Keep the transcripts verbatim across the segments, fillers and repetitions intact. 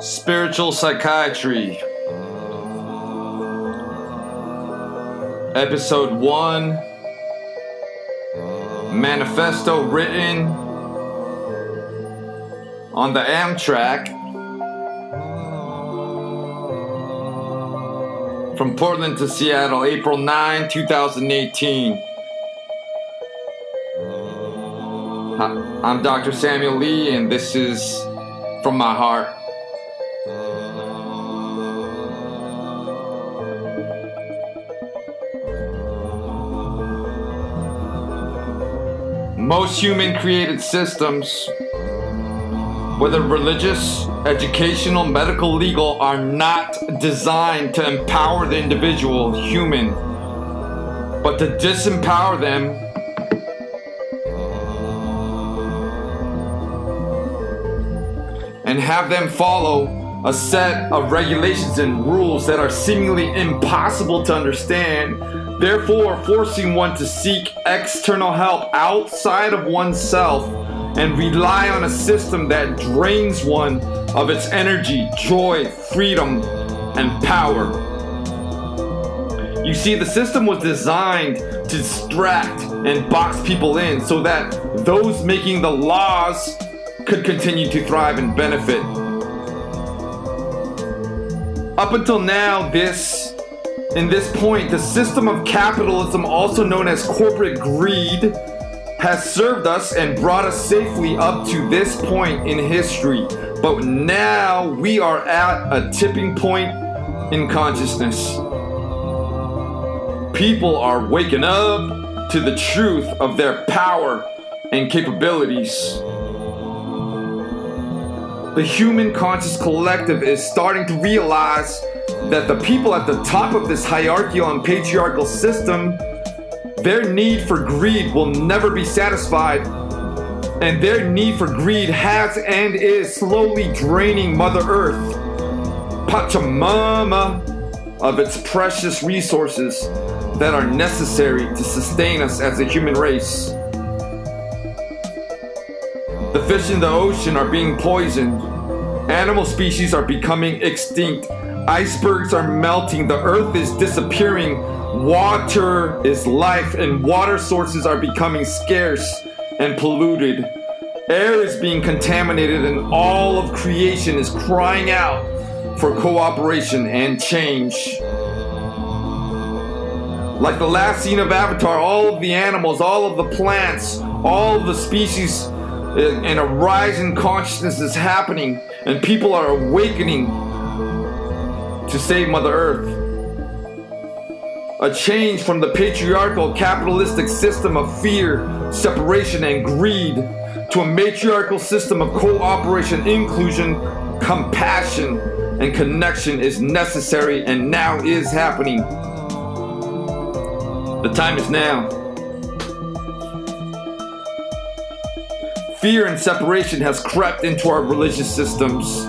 Spiritual Psychiatry, Episode one, Manifesto written on the Amtrak from Portland to Seattle, April ninth, twenty eighteen. Hi, I'm Doctor Samuel Lee, and this is From My Heart. Most human-created systems, whether religious, educational, medical, legal, are not designed to empower the individual human, but to disempower them and have them follow a set of regulations and rules that are seemingly impossible to understand, therefore forcing one to seek external help outside of oneself and rely on a system that drains one of its energy, joy, freedom, and power. You see, the system was designed to distract and box people in so that those making the laws could continue to thrive and benefit. Up until now, this In this point, the system of capitalism, also known as corporate greed, has served us and brought us safely up to this point in history. But now we are at a tipping point in consciousness. People are waking up to the truth of their power and capabilities. The human conscious collective is starting to realize that the people at the top of this hierarchical and patriarchal system, their need for greed will never be satisfied, and their need for greed has and is slowly draining Mother Earth, Pachamama, of its precious resources that are necessary to sustain us as a human race. The fish in the ocean are being poisoned. Animal species are becoming extinct. Icebergs are melting. The earth is disappearing. Water is life, and water sources are becoming scarce and polluted. Air is being contaminated, and all of creation is crying out for cooperation and change. Like the last scene of Avatar, all of the animals, all of the plants, all of the species, and a rise in consciousness is happening, and people are awakening to save Mother Earth. A change from the patriarchal capitalistic system of fear, separation, and greed to a matriarchal system of cooperation, inclusion, compassion, and connection is necessary and now is happening. The time is now. Fear and separation has crept into our religious systems.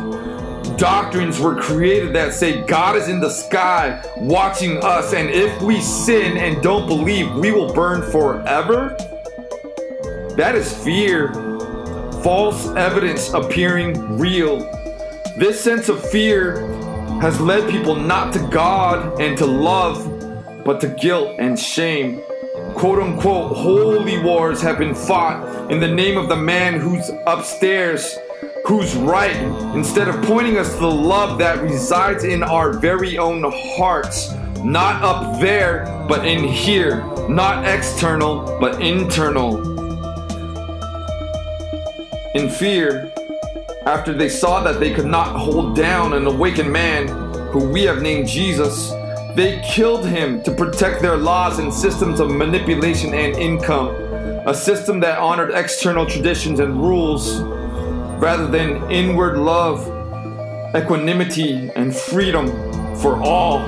Doctrines were created that say God is in the sky watching us, and if we sin and don't believe, we will burn forever. That is fear. False evidence appearing real. This sense of fear has led people not to God and to love, but to guilt and shame. Quote-unquote holy wars have been fought in the name of the man who's upstairs, who's right, instead of pointing us to the love that resides in our very own hearts, not up there, but in here, not external, but internal. In fear, after they saw that they could not hold down an awakened man, who we have named Jesus, they killed him to protect their laws and systems of manipulation and income, a system that honored external traditions and rules rather than inward love, equanimity, and freedom for all.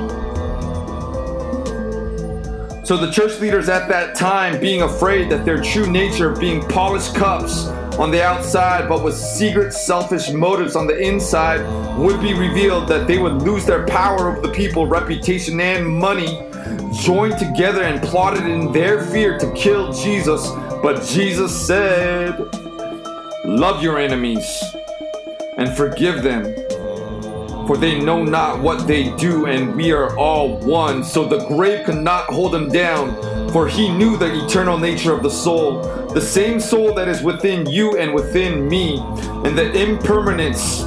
So the church leaders at that time, being afraid that their true nature of being polished cups on the outside but with secret selfish motives on the inside would be revealed, that they would lose their power over the people, reputation, and money joined together and plotted in their fear to kill Jesus. But Jesus said, love your enemies and forgive them, for they know not what they do, and we are all one. So the grave could not hold him down, for he knew the eternal nature of the soul, the same soul that is within you and within me, and the impermanence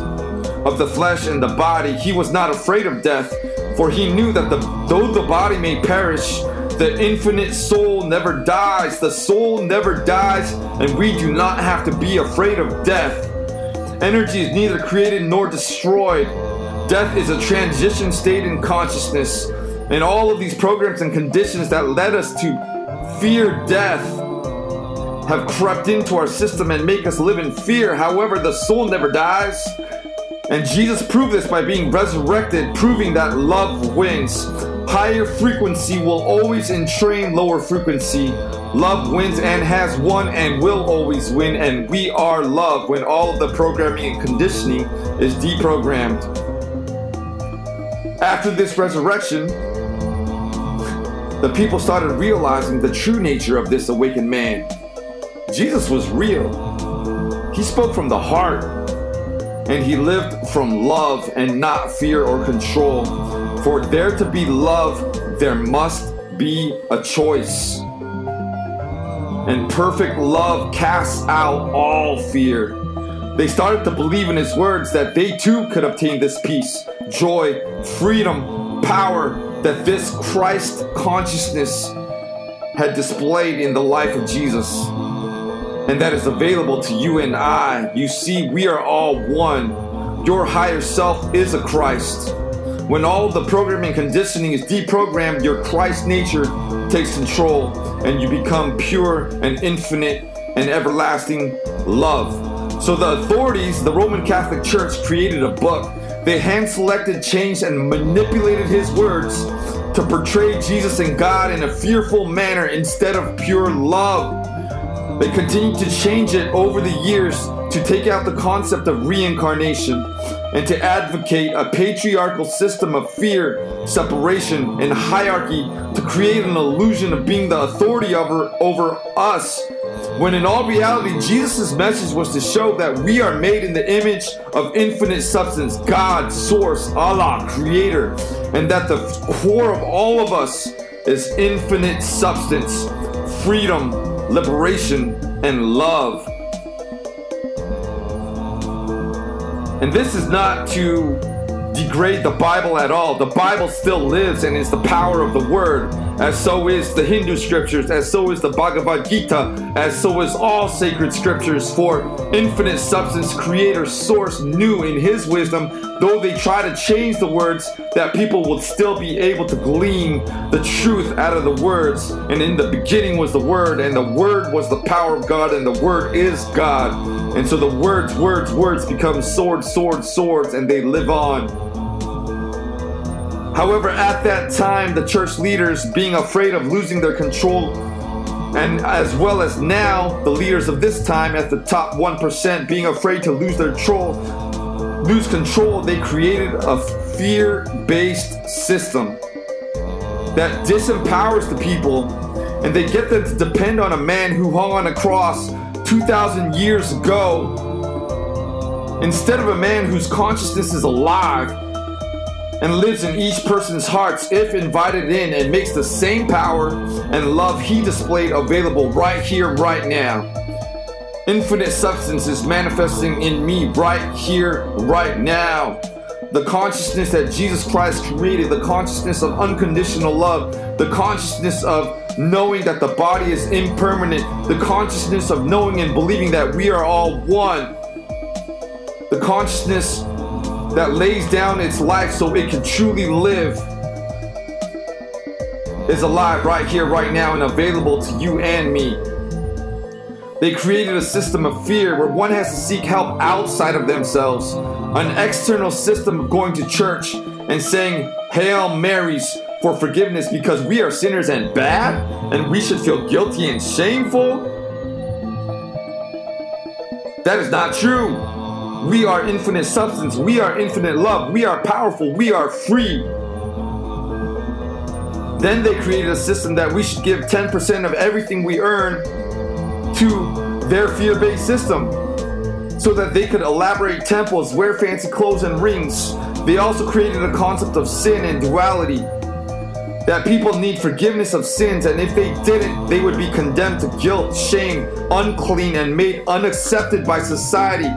of the flesh and the body. He was not afraid of death, for he knew that the, though the body may perish, the infinite soul never dies. The soul never dies, and we do not have to be afraid of death. Energy is neither created nor destroyed. Death is a transition state in consciousness, and all of these programs and conditions that led us to fear death have crept into our system and make us live in fear. However, the soul never dies, and Jesus proved this by being resurrected, proving that love wins. Higher frequency will always entrain lower frequency. Love wins and has won and will always win, and we are love when all of the programming and conditioning is deprogrammed. After this resurrection, the people started realizing the true nature of this awakened man. Jesus was real. He spoke from the heart, and he lived from love and not fear or control. For there to be love, there must be a choice. And perfect love casts out all fear. They started to believe in his words that they too could obtain this peace, joy, freedom, power that this Christ consciousness had displayed in the life of Jesus. And that is available to you and I. You see, we are all one. Your higher self is a Christ. When all the programming conditioning is deprogrammed, your Christ nature takes control, and you become pure and infinite and everlasting love. So the authorities, the Roman Catholic Church, created a book. They hand-selected, changed, and manipulated his words to portray Jesus and God in a fearful manner instead of pure love. They continued to change it over the years to take out the concept of reincarnation and to advocate a patriarchal system of fear, separation, and hierarchy to create an illusion of being the authority over, over us. When in all reality, Jesus' message was to show that we are made in the image of infinite substance, God, Source, Allah, Creator, and that the core of all of us is infinite substance, freedom, liberation, and love. And this is not to degrade the Bible at all. The Bible still lives and is the power of the Word, as so is the Hindu scriptures, as so is the Bhagavad Gita, as so is all sacred scriptures, for infinite substance, creator, source knew in his wisdom. Though they try to change the words, that people will still be able to glean the truth out of the words. And in the beginning was the Word, and the Word was the power of God, and the Word is God. And so the words, words, words become swords, swords, swords, and they live on. However, at that time, the church leaders, being afraid of losing their control, and as well as now, the leaders of this time at the top one percent being afraid to lose their control, lose control, they created a fear-based system that disempowers the people, and they get them to depend on a man who hung on a cross two thousand years ago instead of a man whose consciousness is alive and lives in each person's hearts if invited in, and makes the same power and love he displayed available right here, right now. Infinite substance is manifesting in me right here, right now. The consciousness that Jesus Christ created, the consciousness of unconditional love, the consciousness of knowing that the body is impermanent, the consciousness of knowing and believing that we are all one, the consciousness that lays down its life so it can truly live is alive right here, right now, and available to you and me. They created a system of fear where one has to seek help outside of themselves, an external system of going to church and saying Hail Marys for forgiveness because we are sinners and bad, and we should feel guilty and shameful. That is not true. We are infinite substance. We are infinite love. We are powerful. We are free. Then they created a system that we should give ten percent of everything we earn to their fear-based system so that they could elaborate temples, wear fancy clothes and rings. They also created a concept of sin and duality, that people need forgiveness of sins, and if they didn't, they would be condemned to guilt, shame, unclean, and made unaccepted by society.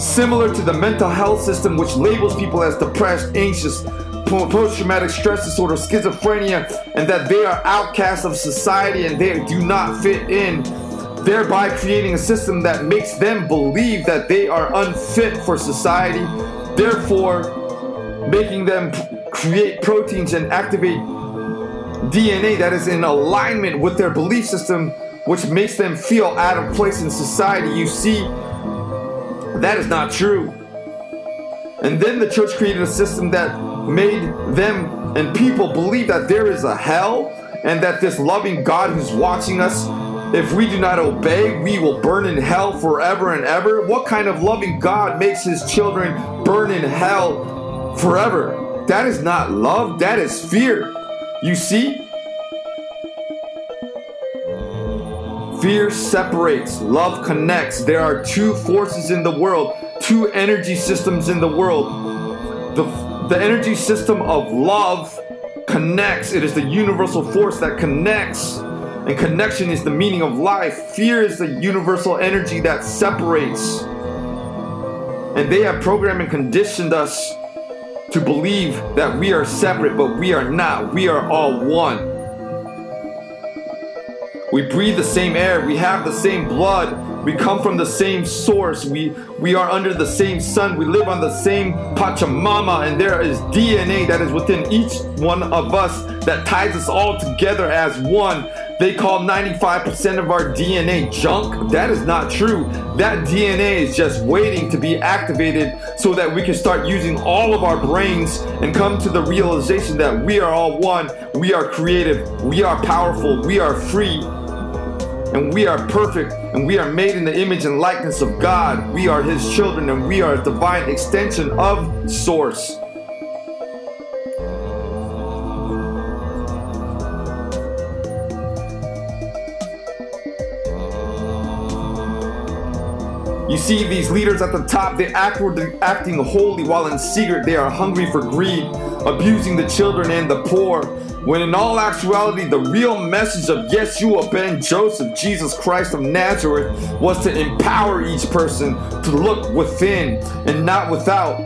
Similar to the mental health system, which labels people as depressed, anxious, post-traumatic stress disorder, schizophrenia, and that they are outcasts of society and they do not fit in, thereby creating a system that makes them believe that they are unfit for society, therefore making them create proteins and activate D N A that is in alignment with their belief system, which makes them feel out of place in society. You see, that is not true. And then the church created a system that made them and people believe that there is a hell and that this loving God who's watching us, if we do not obey, we will burn in hell forever and ever. What kind of loving God makes his children burn in hell forever? That is not love, that is fear. You see? Fear separates, love connects. There are two forces in the world, two energy systems in the world. The, the energy system of love connects. It is the universal force that connects. And connection is the meaning of life. Fear is the universal energy that separates. And they have programmed and conditioned us to believe that we are separate, but we are not. We are all one. We breathe the same air, we have the same blood, we come from the same source, we, we are under the same sun, we live on the same Pachamama, and there is D N A that is within each one of us that ties us all together as one. They call ninety-five percent of our D N A junk. That is not true. That D N A is just waiting to be activated so that we can start using all of our brains and come to the realization that we are all one, we are creative, we are powerful, we are free, and we are perfect, and we are made in the image and likeness of God. We are His children, and we are a divine extension of Source. You see, these leaders at the top, they're acting holy while in secret they are hungry for greed, abusing the children and the poor, when in all actuality, the real message of Yeshua ben Joseph, Jesus Christ of Nazareth, was to empower each person to look within and not without,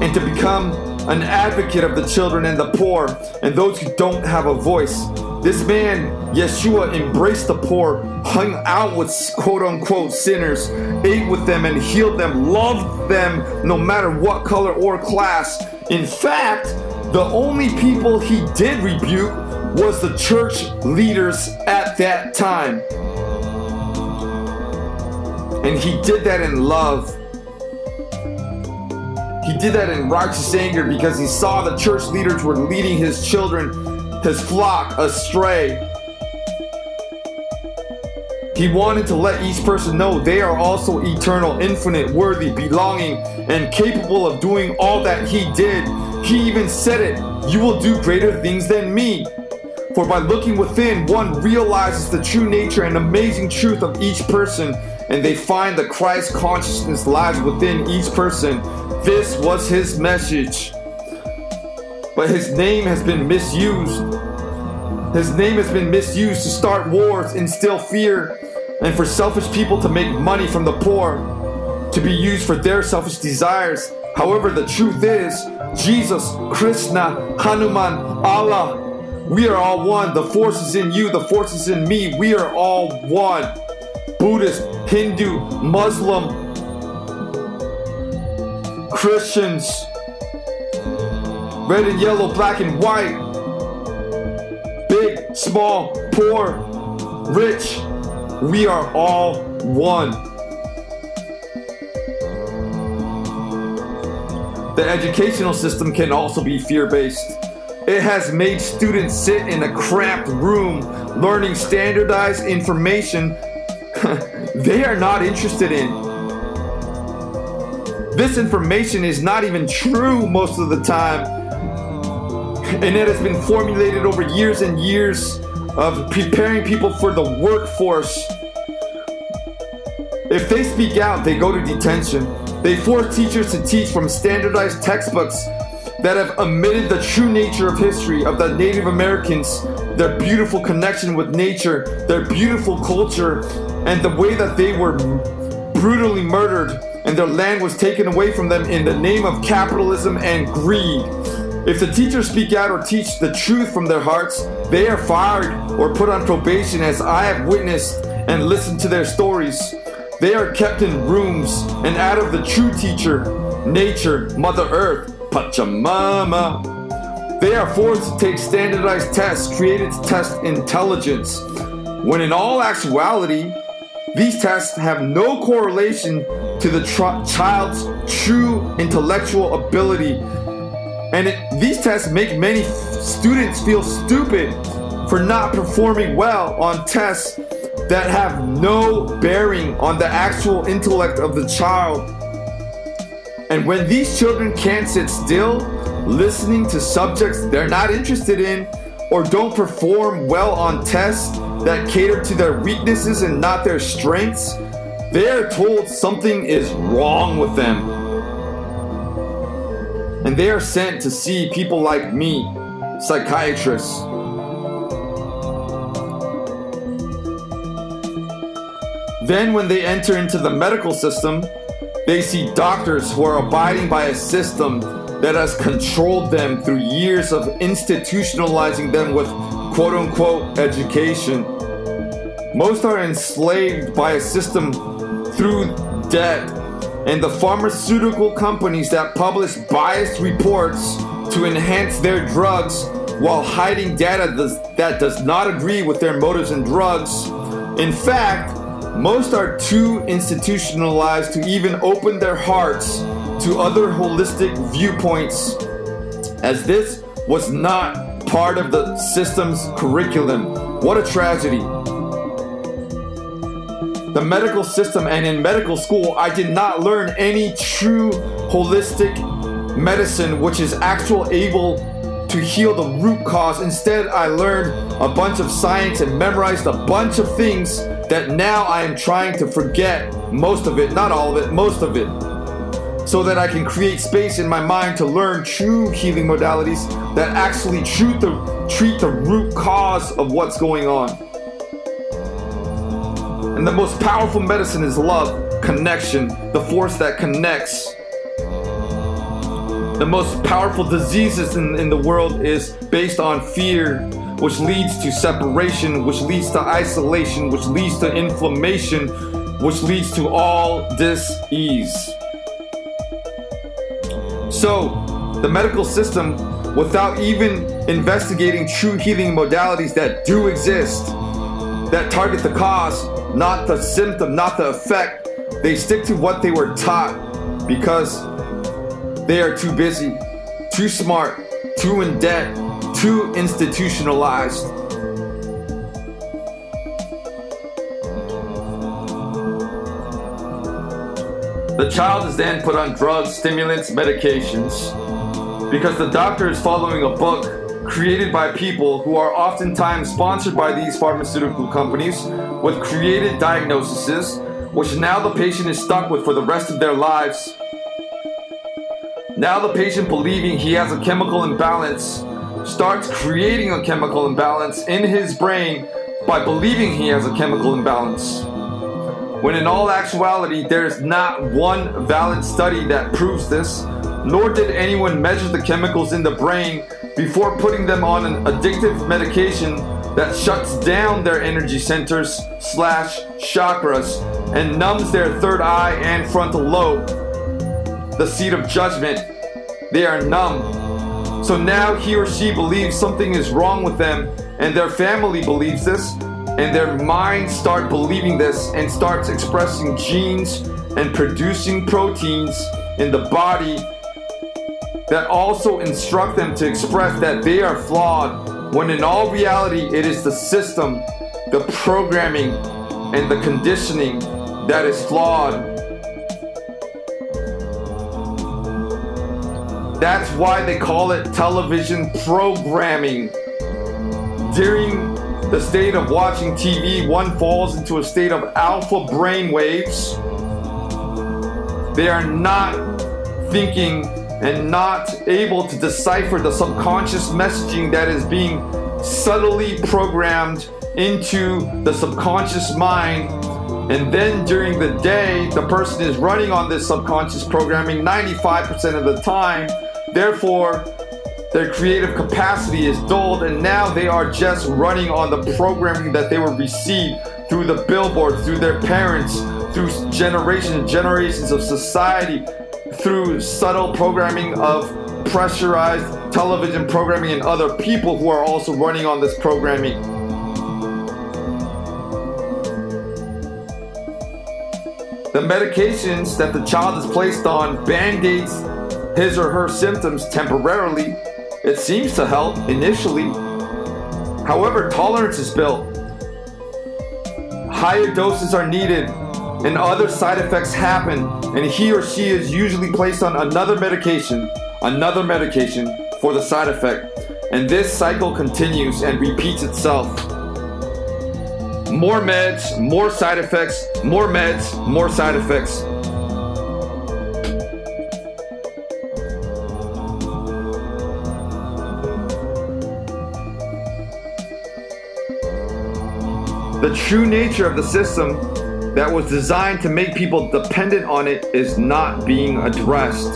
and to become an advocate of the children and the poor and those who don't have a voice. This man, Yeshua, embraced the poor, hung out with quote-unquote sinners, ate with them and healed them, loved them no matter what color or class. In fact, the only people he did rebuke was the church leaders at that time. And he did that in love. He did that in righteous anger because he saw the church leaders were leading his children, his flock, astray. He wanted to let each person know they are also eternal, infinite, worthy, belonging, and capable of doing all that he did. He even said it, "You will do greater things than me." For by looking within, one realizes the true nature and amazing truth of each person, and they find the Christ consciousness lies within each person. This was his message. But his name has been misused. His name has been misused to start wars, instill fear, and for selfish people to make money from the poor, to be used for their selfish desires. However, the truth is, Jesus, Krishna, Hanuman, Allah, we are all one. The force is in you, the force is in me. We are all one. Buddhist, Hindu, Muslim, Christians, red and yellow, black and white, big, small, poor, rich, we are all one. The educational system can also be fear-based. It has made students sit in a cramped room, learning standardized information they are not interested in. This information is not even true most of the time. and it has been formulated over years and years of preparing people for the workforce. If they speak out, they go to detention. They force teachers to teach from standardized textbooks that have omitted the true nature of history, of the Native Americans, their beautiful connection with nature, their beautiful culture, and the way that they were brutally murdered and their land was taken away from them in the name of capitalism and greed. If the teachers speak out or teach the truth from their hearts, they are fired or put on probation, as I have witnessed and listened to their stories. They are kept in rooms and out of the true teacher, nature, Mother Earth, Pachamama. They are forced to take standardized tests created to test intelligence, when in all actuality, these tests have no correlation to the tr- child's true intellectual ability. And it, these tests make many f- students feel stupid for not performing well on tests that have no bearing on the actual intellect of the child. And when these children can't sit still, listening to subjects they're not interested in, or don't perform well on tests that cater to their weaknesses and not their strengths, they're told something is wrong with them. And they are sent to see people like me, psychiatrists. Then when they enter into the medical system, they see doctors who are abiding by a system that has controlled them through years of institutionalizing them with quote-unquote education. Most are enslaved by a system through debt and the pharmaceutical companies that publish biased reports to enhance their drugs while hiding data that does not agree with their motives and drugs. In fact, most are too institutionalized to even open their hearts to other holistic viewpoints, as this was not part of the system's curriculum. What a tragedy. The medical system, and in medical school, I did not learn any true holistic medicine which is actual able to heal the root cause. Instead, I learned a bunch of science and memorized a bunch of things that now I am trying to forget, most of it, not all of it, most of it, so that I can create space in my mind to learn true healing modalities that actually treat the, treat the root cause of what's going on. And the most powerful medicine is love, connection, the force that connects. The most powerful diseases in, in the world is based on fear, which leads to separation, which leads to isolation, which leads to inflammation, which leads to all dis-ease. So, the medical system, without even investigating true healing modalities that do exist, that target the cause, not the symptom, not the effect, they stick to what they were taught because they are too busy, too smart, too in debt, too institutionalized. The child is then put on drugs, stimulants, medications, because the doctor is following a book created by people who are oftentimes sponsored by these pharmaceutical companies with created diagnoses, which now the patient is stuck with for the rest of their lives. Now the patient, believing he has a chemical imbalance, starts creating a chemical imbalance in his brain by believing he has a chemical imbalance, when in all actuality, there is not one valid study that proves this, nor did anyone measure the chemicals in the brain before putting them on an addictive medication that shuts down their energy centers slash chakras and numbs their third eye and frontal lobe, the seat of judgment. They are numb. So now he or she believes something is wrong with them, and their family believes this, and their minds start believing this and starts expressing genes and producing proteins in the body that also instruct them to express that they are flawed, when in all reality it is the system, the programming, and the conditioning that is flawed. That's why they call it television programming. During the state of watching T V, one falls into a state of alpha brain waves. They are not thinking and not able to decipher the subconscious messaging that is being subtly programmed into the subconscious mind. And then during the day, the person is running on this subconscious programming ninety-five percent of the time. Therefore, their creative capacity is dulled, and now they are just running on the programming that they were received through the billboards, through their parents, through generations and generations of society, through subtle programming of pressurized television programming and other people who are also running on this programming. The medications that the child is placed on band-aids his or her symptoms temporarily. It seems to help initially. However, tolerance is built. Higher doses are needed and other side effects happen, and he or she is usually placed on another medication, another medication for the side effect. And this cycle continues and repeats itself. More meds, more side effects, more meds, more side effects. The true nature of the system that was designed to make people dependent on it is not being addressed.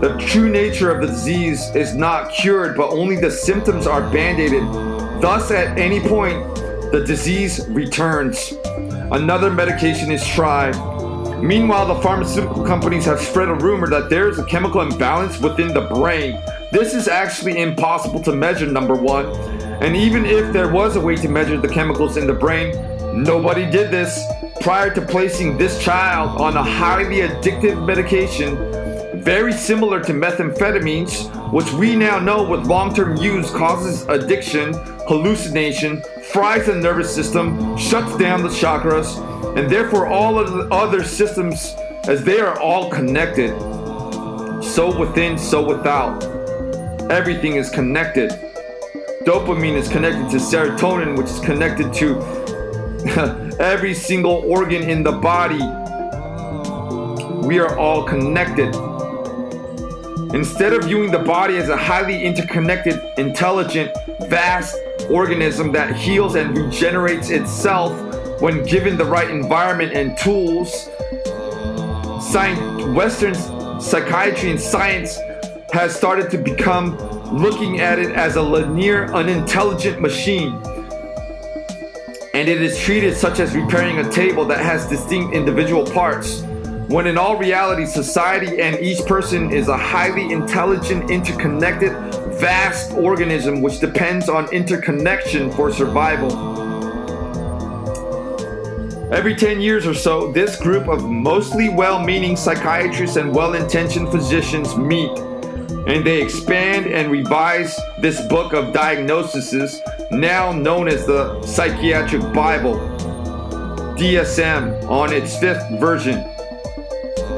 The true nature of the disease is not cured, but only the symptoms are band-aided. Thus, at any point, the disease returns. Another medication is tried. Meanwhile, the pharmaceutical companies have spread a rumor that there is a chemical imbalance within the brain. This is actually impossible to measure, number one. And even if there was a way to measure the chemicals in the brain, nobody did this. Prior to placing this child on a highly addictive medication, very similar to methamphetamines, which we now know with long-term use causes addiction, hallucination, fries the nervous system, shuts down the chakras, and therefore all of the other systems, as they are all connected. So within, so without. Everything is connected. Dopamine is connected to serotonin, which is connected to every single organ in the body. We are all connected. Instead of viewing the body as a highly interconnected, intelligent, vast organism that heals and regenerates itself when given the right environment and tools, science, Western psychiatry and science has started to become looking at it as a linear, unintelligent machine. And it is treated such as repairing a table that has distinct individual parts, when in all reality, society and each person is a highly intelligent, interconnected, vast organism which depends on interconnection for survival. Every ten years or so, this group of mostly well-meaning psychiatrists and well-intentioned physicians meet, and they expand and revise this book of diagnoses, now known as the Psychiatric Bible, D S M, on its fifth version,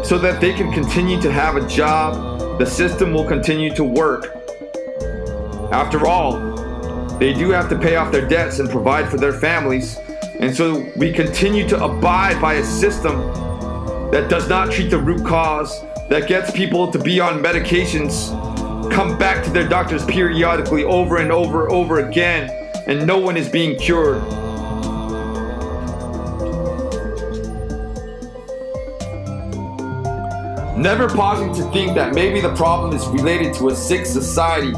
so that they can continue to have a job. The system will continue to work. After all, they do have to pay off their debts and provide for their families, and so we continue to abide by a system that does not treat the root cause, that gets people to be on medications, come back to their doctors periodically over and over and over again, and no one is being cured. Never pausing to think that maybe the problem is related to a sick society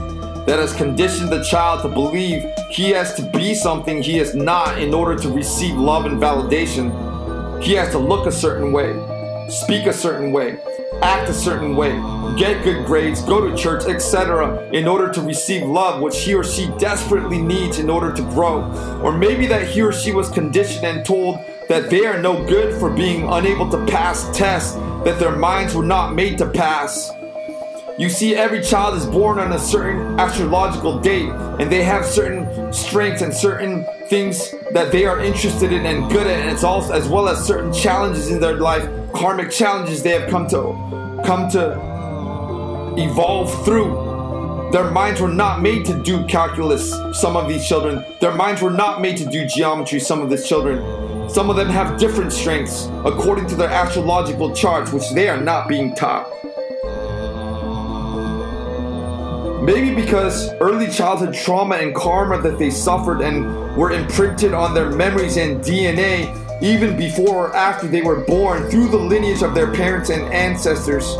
that has conditioned the child to believe he has to be something he is not in order to receive love and validation. He has to look a certain way, speak a certain way, act a certain way, get good grades, go to church, et cetera, in order to receive love, which he or she desperately needs in order to grow. Or maybe that he or she was conditioned and told that they are no good for being unable to pass tests that their minds were not made to pass. You see, every child is born on a certain astrological date, and they have certain strengths and certain things that they are interested in and good at, and it's also, as well as certain challenges in their life, karmic challenges they have come to come to evolve through. Their minds were not made to do calculus, some of these children. Their minds were not made to do geometry, some of these children. Some of them have different strengths according to their astrological charts, which they are not being taught. Maybe because early childhood trauma and karma that they suffered and were imprinted on their memories and D N A even before or after they were born through the lineage of their parents and ancestors.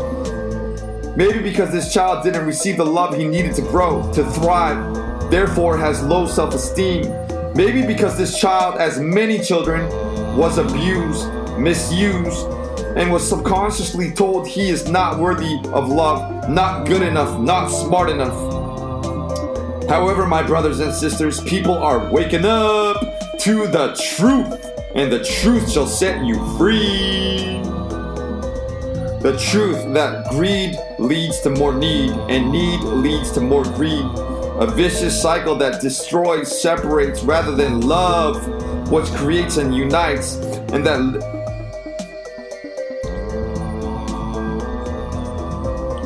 Maybe because this child didn't receive the love he needed to grow, to thrive, therefore has low self-esteem. Maybe because this child, as many children, was abused, misused, and was subconsciously told he is not worthy of love, not good enough, not smart enough. However, my brothers and sisters, people are waking up to the truth, and the truth shall set you free. The truth that greed leads to more need, and need leads to more greed. A vicious cycle that destroys, separates, rather than love, what creates and unites, and that...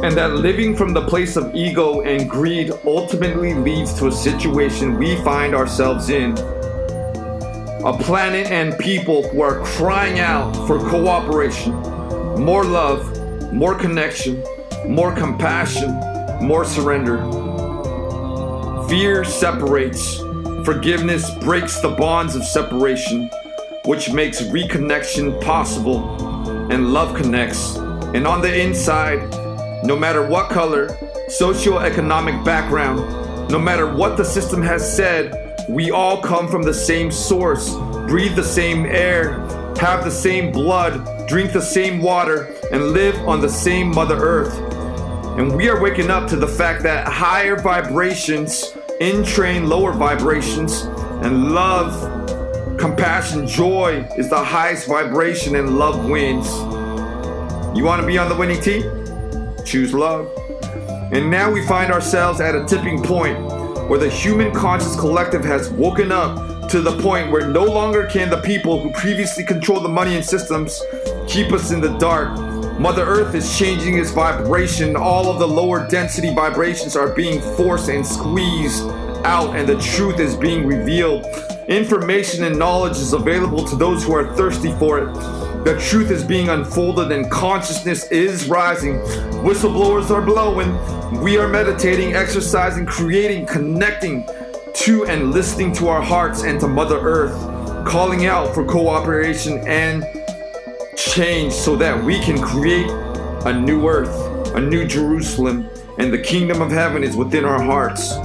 And that living from the place of ego and greed ultimately leads to a situation we find ourselves in. A planet and people who are crying out for cooperation, more love, more connection, more compassion, more surrender. Fear separates. Forgiveness breaks the bonds of separation, which makes reconnection possible, and love connects. And on the inside, no matter what color, socioeconomic background, no matter what the system has said, we all come from the same source, breathe the same air, have the same blood, drink the same water, and live on the same Mother Earth. And we are waking up to the fact that higher vibrations entrain lower vibrations, and love, compassion, joy is the highest vibration, and love wins. You want to be on the winning team? Choose love. And now we find ourselves at a tipping point where the human conscious collective has woken up to the point where no longer can the people who previously controlled the money and systems keep us in the dark. Mother Earth is changing its vibration. All of the lower density vibrations are being forced and squeezed out, and the truth is being revealed. Information and knowledge is available to those who are thirsty for it. The truth is being unfolded and consciousness is rising. Whistleblowers are blowing. We are meditating, exercising, creating, connecting to and listening to our hearts and to Mother Earth, calling out for cooperation and change so that we can create a new earth, a new Jerusalem, and the kingdom of heaven is within our hearts.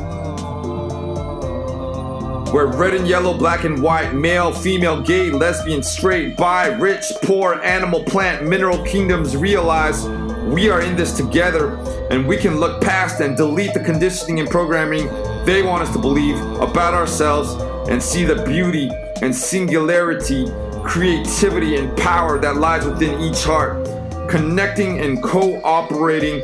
Where red and yellow, black and white, male, female, gay, lesbian, straight, bi, rich, poor, animal, plant, mineral kingdoms realize we are in this together, and we can look past and delete the conditioning and programming they want us to believe about ourselves and see the beauty and singularity, creativity and power that lies within each heart. Connecting and cooperating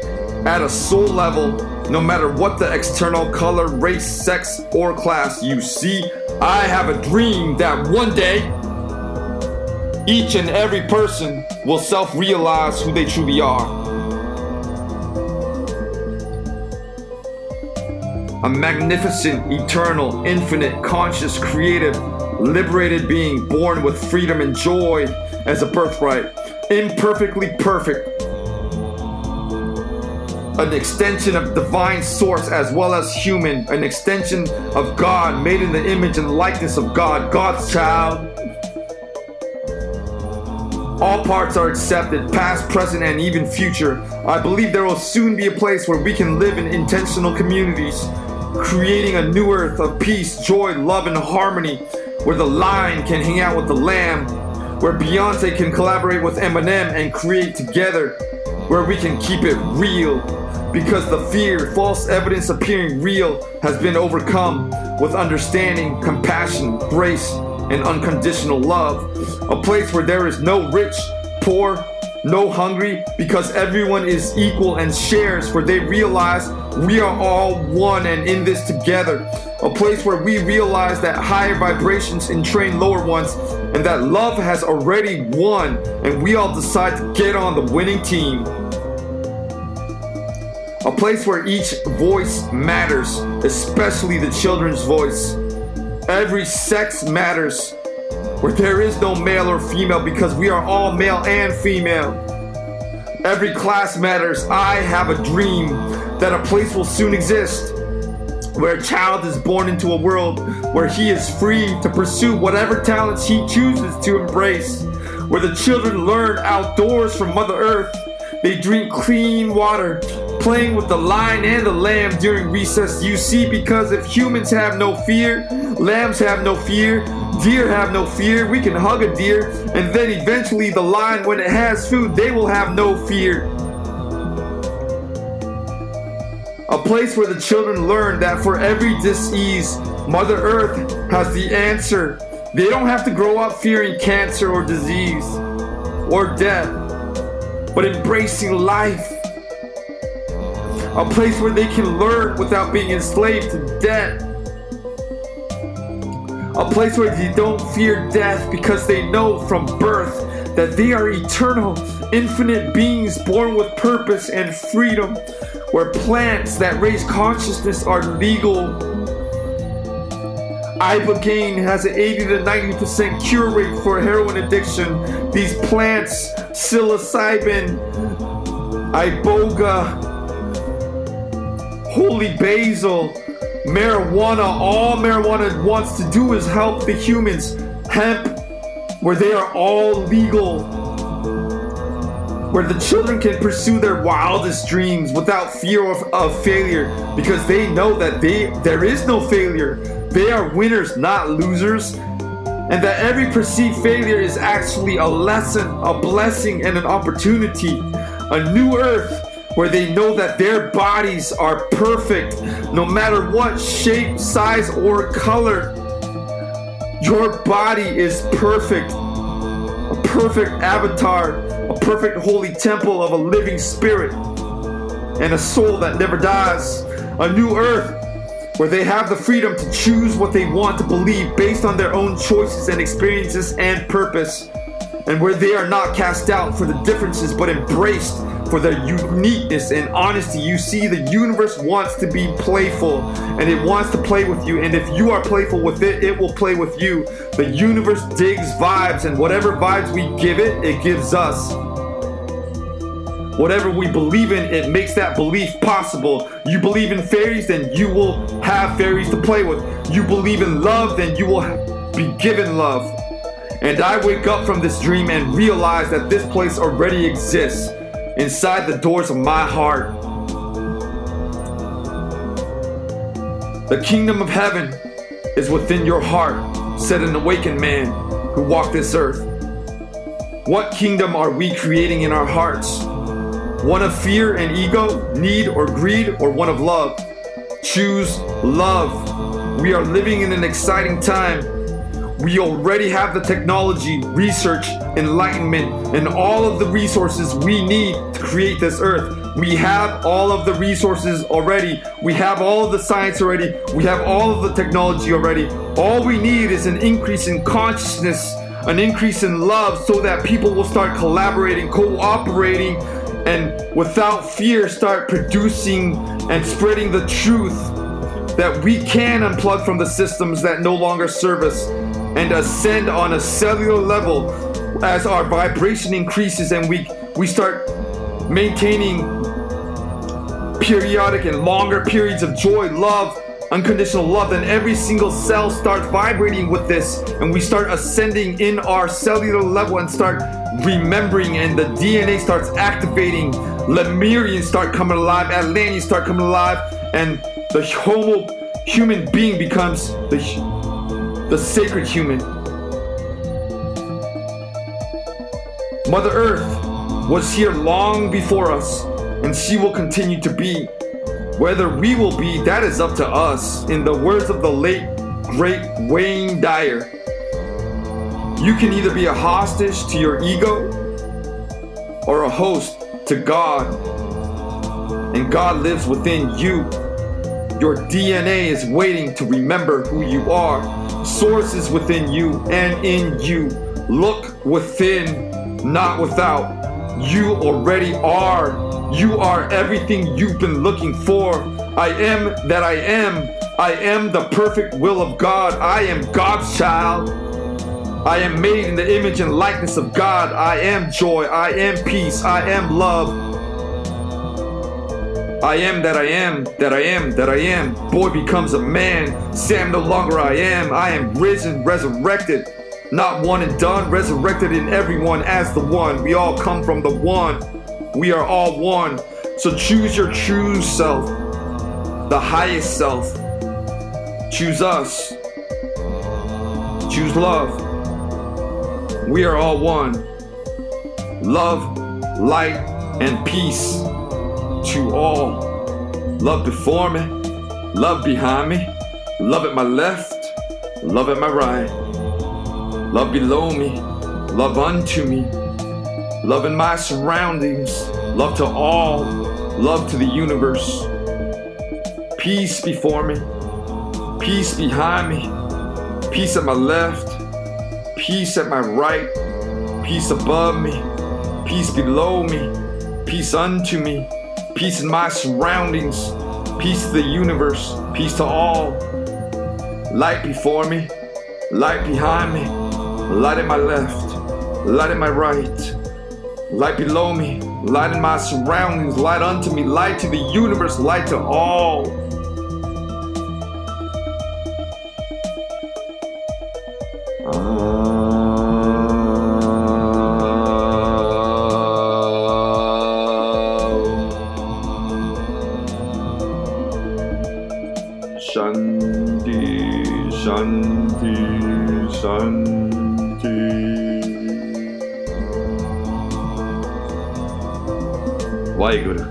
at a soul level, no matter what the external color, race, sex, or class you see. I have a dream that one day, each and every person will self-realize who they truly are. A magnificent, eternal, infinite, conscious, creative, liberated being born with freedom and joy as a birthright. Imperfectly perfect. An extension of divine source as well as human, an extension of God made in the image and likeness of God, God's child. All parts are accepted, past, present, and even future. I believe there will soon be a place where we can live in intentional communities, creating a new earth of peace, joy, love, and harmony, where the lion can hang out with the lamb, where Beyonce can collaborate with Eminem and create together, where we can keep it real. Because the fear, false evidence appearing real, has been overcome with understanding, compassion, grace, and unconditional love. A place where there is no rich, poor, no hungry, because everyone is equal and shares, for they realize we are all one and in this together. A place where we realize that higher vibrations entrain lower ones, and that love has already won, and we all decide to get on the winning team. A place where each voice matters, especially the children's voice. Every sex matters, where there is no male or female because we are all male and female. Every class matters. I have a dream that a place will soon exist where a child is born into a world where he is free to pursue whatever talents he chooses to embrace, where the children learn outdoors from Mother Earth. They drink clean water, playing with the lion and the lamb during recess. You see, because if humans have no fear, lambs have no fear, deer have no fear, we can hug a deer, and then eventually the lion, when it has food, they will have no fear. A place where the children learn that for every disease, Mother Earth has the answer. They don't have to grow up fearing cancer or disease or death, but embracing life. A place where they can learn without being enslaved to debt. A place where they don't fear death because they know from birth that they are eternal, infinite beings born with purpose and freedom. Where plants that raise consciousness are legal. Ibogaine has an eighty to ninety percent cure rate for heroin addiction. These plants, psilocybin, Iboga, holy basil, marijuana, all marijuana wants to do is help the humans. Hemp, where they are all legal, where the children can pursue their wildest dreams without fear of, of failure, because they know that they there is no failure. They are winners, not losers, and that every perceived failure is actually a lesson, a blessing, and an opportunity. A new earth, where they know that their bodies are perfect, no matter what shape, size, or color. Your body is perfect. A perfect avatar, a perfect holy temple of a living spirit, and a soul that never dies. A new earth, where they have the freedom to choose what they want to believe based on their own choices and experiences and purpose, and where they are not cast out for the differences, but embraced for their uniqueness and honesty. You see, the universe wants to be playful, and it wants to play with you, and if you are playful with it, it will play with you. The universe digs vibes, and whatever vibes we give it, it gives us. Whatever we believe in, it makes that belief possible. You believe in fairies, then you will have fairies to play with. You believe in love, then you will be given love. And I wake up from this dream and realize that this place already exists inside the doors of my heart. The kingdom of heaven is within your heart, said an awakened man who walked this earth. What kingdom are we creating in our hearts? One of fear and ego, need or greed, or one of love? Choose love. We are living in an exciting time. We already have the technology, research, enlightenment, and all of the resources we need to create this earth. We have all of the resources already. We have all of the science already. We have all of the technology already. All we need is an increase in consciousness, an increase in love, so that people will start collaborating, cooperating, and without fear start producing and spreading the truth that we can unplug from the systems that no longer serve us and ascend on a cellular level as our vibration increases, and we we start maintaining periodic and longer periods of joy, love, unconditional love. Then every single cell starts vibrating with this, and we start ascending in our cellular level and start remembering, and the D N A starts activating. Lemurians start coming alive, Atlanteans start coming alive, and the homo human being becomes the the sacred human. Mother Earth was here long before us, and she will continue to be. Whether we will be, that is up to us. In the words of the late, great Wayne Dyer, you can either be a hostage to your ego or a host to God. And God lives within you. Your D N A is waiting to remember who you are. Source is within you and in you. Look within, not without. You already are. You are everything you've been looking for. I am that I am. I am the perfect will of God. I am God's child. I am made in the image and likeness of God. I am joy. I am peace. I am love. I am that I am, that I am, that I am. Boy becomes a man. Sam no longer I am. I am risen, resurrected. Not one and done, resurrected in everyone as the one. We all come from the one. We are all one. So choose your true self, the highest self. Choose us. Choose love. We are all one. Love, light, and peace. To all. Love before me, love behind me, love at my left, love at my right, love below me, love unto me, love in my surroundings, love to all, love to the universe. Peace before me, peace behind me, peace at my left, peace at my right, peace above me, peace below me, peace unto me, peace in my surroundings, peace to the universe, peace to all. Light before me, light behind me, light at my left, light at my right, light below me, light in my surroundings, light unto me, light to the universe, light to all. Uh, Why good?